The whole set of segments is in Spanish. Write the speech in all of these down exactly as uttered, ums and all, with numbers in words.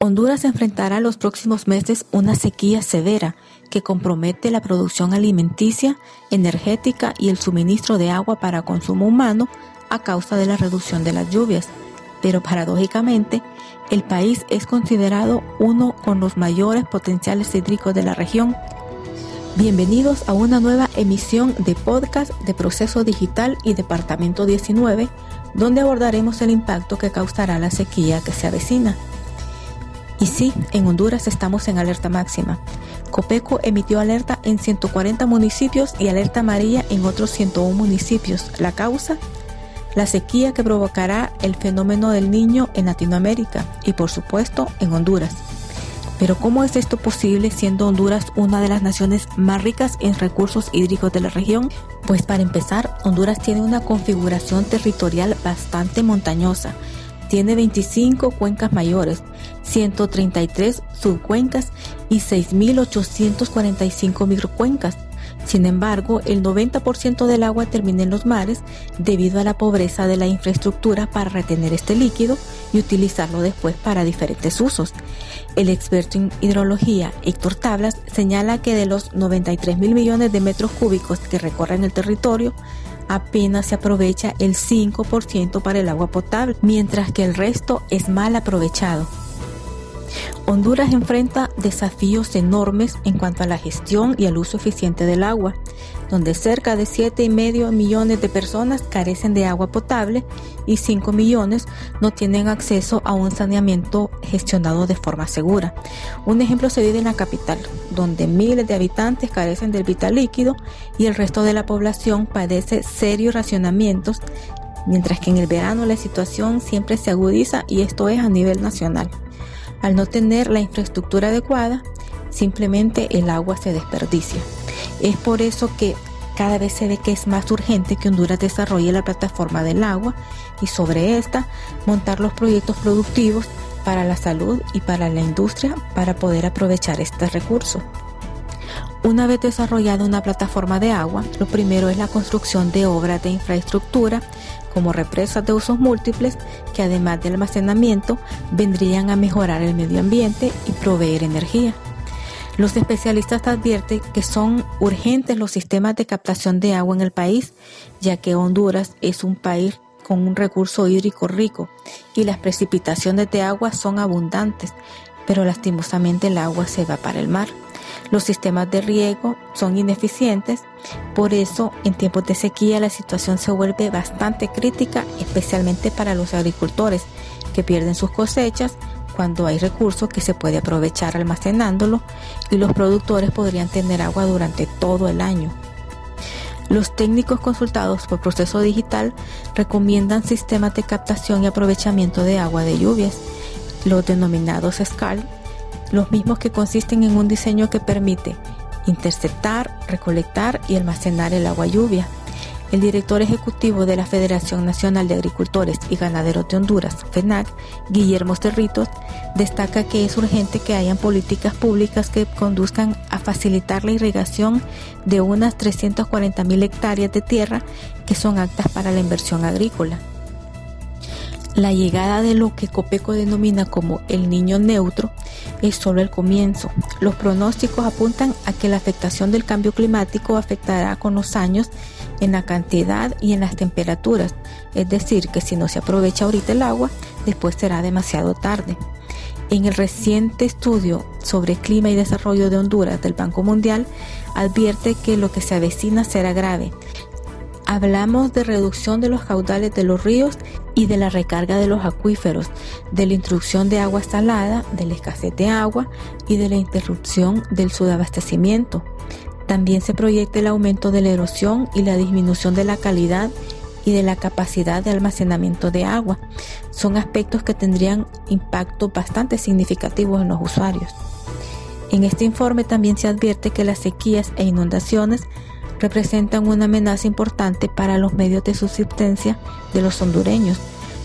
Honduras enfrentará los próximos meses una sequía severa que compromete la producción alimenticia, energética y el suministro de agua para consumo humano a causa de la reducción de las lluvias. Pero paradójicamente, el país es considerado uno con los mayores potenciales hídricos de la región. Bienvenidos a una nueva emisión de podcast de Proceso Digital y Departamento diecinueve, donde abordaremos el impacto que causará la sequía que se avecina. Y sí, en Honduras estamos en alerta máxima. COPECO emitió alerta en ciento cuarenta municipios y alerta amarilla en otros ciento uno municipios. ¿La causa? La sequía que provocará el fenómeno del Niño en Latinoamérica y, por supuesto, en Honduras. Pero ¿cómo es esto posible siendo Honduras una de las naciones más ricas en recursos hídricos de la región? Pues para empezar, Honduras tiene una configuración territorial bastante montañosa. Tiene veinticinco cuencas mayores, ciento treinta y tres subcuencas y seis mil ochocientos cuarenta y cinco microcuencas. Sin embargo, el noventa por ciento del agua termina en los mares debido a la pobreza de la infraestructura para retener este líquido y utilizarlo después para diferentes usos. El experto en hidrología, Héctor Tablas, señala que de los noventa y tres mil millones de metros cúbicos que recorren el territorio, apenas se aprovecha el cinco por ciento para el agua potable, mientras que el resto es mal aprovechado. Honduras enfrenta desafíos enormes en cuanto a la gestión y al uso eficiente del agua, donde cerca de siete coma cinco millones de personas carecen de agua potable y cinco millones no tienen acceso a un saneamiento gestionado de forma segura. Un ejemplo se vive en la capital, donde miles de habitantes carecen del vital líquido y el resto de la población padece serios racionamientos, mientras que en el verano la situación siempre se agudiza y esto es a nivel nacional. Al no tener la infraestructura adecuada, simplemente el agua se desperdicia. Es por eso que cada vez se ve que es más urgente que Honduras desarrolle la plataforma del agua y sobre esta montar los proyectos productivos para la salud y para la industria para poder aprovechar este recurso. Una vez desarrollada una plataforma de agua, lo primero es la construcción de obras de infraestructura como represas de usos múltiples que además de almacenamiento vendrían a mejorar el medio ambiente y proveer energía. Los especialistas advierten que son urgentes los sistemas de captación de agua en el país, ya que Honduras es un país con un recurso hídrico rico y las precipitaciones de agua son abundantes, pero lastimosamente el agua se va para el mar. Los sistemas de riego son ineficientes, por eso en tiempos de sequía la situación se vuelve bastante crítica, especialmente para los agricultores que pierden sus cosechas cuando hay recursos que se puede aprovechar almacenándolo y los productores podrían tener agua durante todo el año. Los técnicos consultados por Proceso Digital recomiendan sistemas de captación y aprovechamiento de agua de lluvias, los denominados SCALL, los mismos que consisten en un diseño que permite interceptar, recolectar y almacenar el agua lluvia. El director ejecutivo de la Federación Nacional de Agricultores y Ganaderos de Honduras, FENAC, Guillermo Cerritos, destaca que es urgente que hayan políticas públicas que conduzcan a facilitar la irrigación de unas trescientas cuarenta mil hectáreas de tierra que son aptas para la inversión agrícola. La llegada de lo que COPECO denomina como el niño neutro es solo el comienzo. Los pronósticos apuntan a que la afectación del cambio climático afectará con los años en la cantidad y en las temperaturas, es decir, que si no se aprovecha ahorita el agua, después será demasiado tarde. En el reciente estudio sobre clima y desarrollo de Honduras del Banco Mundial, advierte que lo que se avecina será grave. Hablamos de reducción de los caudales de los ríos y de la recarga de los acuíferos, de la intrusión de agua salada, de la escasez de agua y de la interrupción del subabastecimiento. También se proyecta el aumento de la erosión y la disminución de la calidad y de la capacidad de almacenamiento de agua. Son aspectos que tendrían impactos bastante significativos en los usuarios. En este informe también se advierte que las sequías e inundaciones representan una amenaza importante para los medios de subsistencia de los hondureños,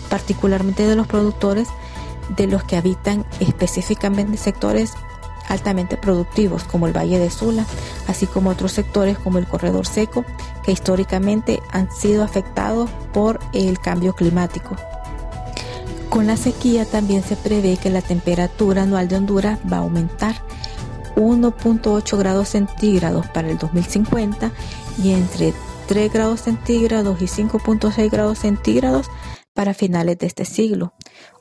particularmente de los productores de los que habitan específicamente sectores altamente productivos como el Valle de Sula, así como otros sectores como el Corredor Seco, que históricamente han sido afectados por el cambio climático. Con la sequía también se prevé que la temperatura anual de Honduras va a aumentar uno punto ocho grados centígrados para el dos mil cincuenta y entre tres grados centígrados y cinco punto seis grados centígrados para finales de este siglo.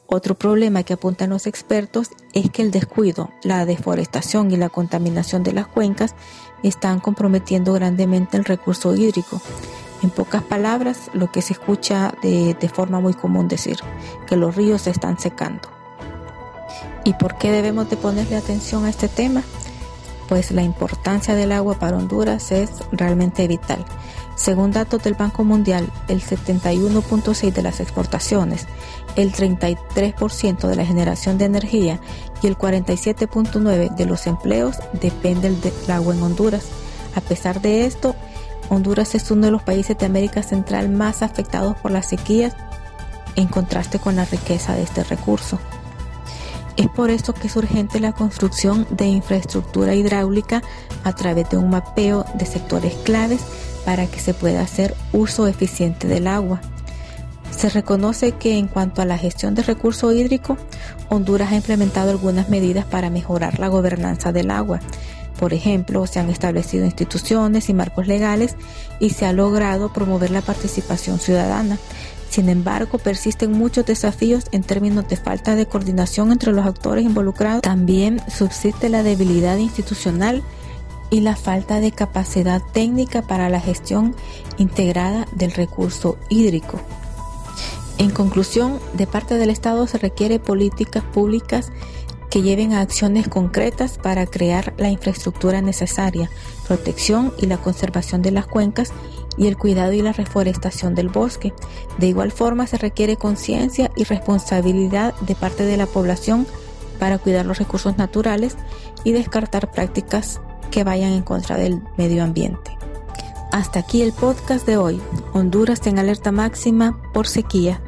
Otro problema que apuntan los expertos es que el descuido, la deforestación y la contaminación de las cuencas están comprometiendo grandemente el recurso hídrico. En pocas palabras, lo que se escucha de, de forma muy común decir, que los ríos se están secando. ¿Y por qué debemos de ponerle atención a este tema? Pues la importancia del agua para Honduras es realmente vital. Según datos del Banco Mundial, el setenta y uno punto seis por ciento de las exportaciones, el treinta y tres por ciento de la generación de energía y el cuarenta y siete punto nueve por ciento de los empleos dependen del agua en Honduras. A pesar de esto, Honduras es uno de los países de América Central más afectados por las sequías, en contraste con la riqueza de este recurso. Es por esto que es urgente la construcción de infraestructura hidráulica a través de un mapeo de sectores claves para que se pueda hacer uso eficiente del agua. Se reconoce que en cuanto a la gestión del recurso hídrico, Honduras ha implementado algunas medidas para mejorar la gobernanza del agua. Por ejemplo, se han establecido instituciones y marcos legales y se ha logrado promover la participación ciudadana. Sin embargo, persisten muchos desafíos en términos de falta de coordinación entre los actores involucrados. También subsiste la debilidad institucional y la falta de capacidad técnica para la gestión integrada del recurso hídrico. En conclusión, de parte del Estado se requieren políticas públicas que lleven a acciones concretas para crear la infraestructura necesaria, protección y la conservación de las cuencas y el cuidado y la reforestación del bosque. De igual forma, se requiere conciencia y responsabilidad de parte de la población para cuidar los recursos naturales y descartar prácticas que vayan en contra del medio ambiente. Hasta aquí el podcast de hoy. Honduras en alerta máxima por sequía.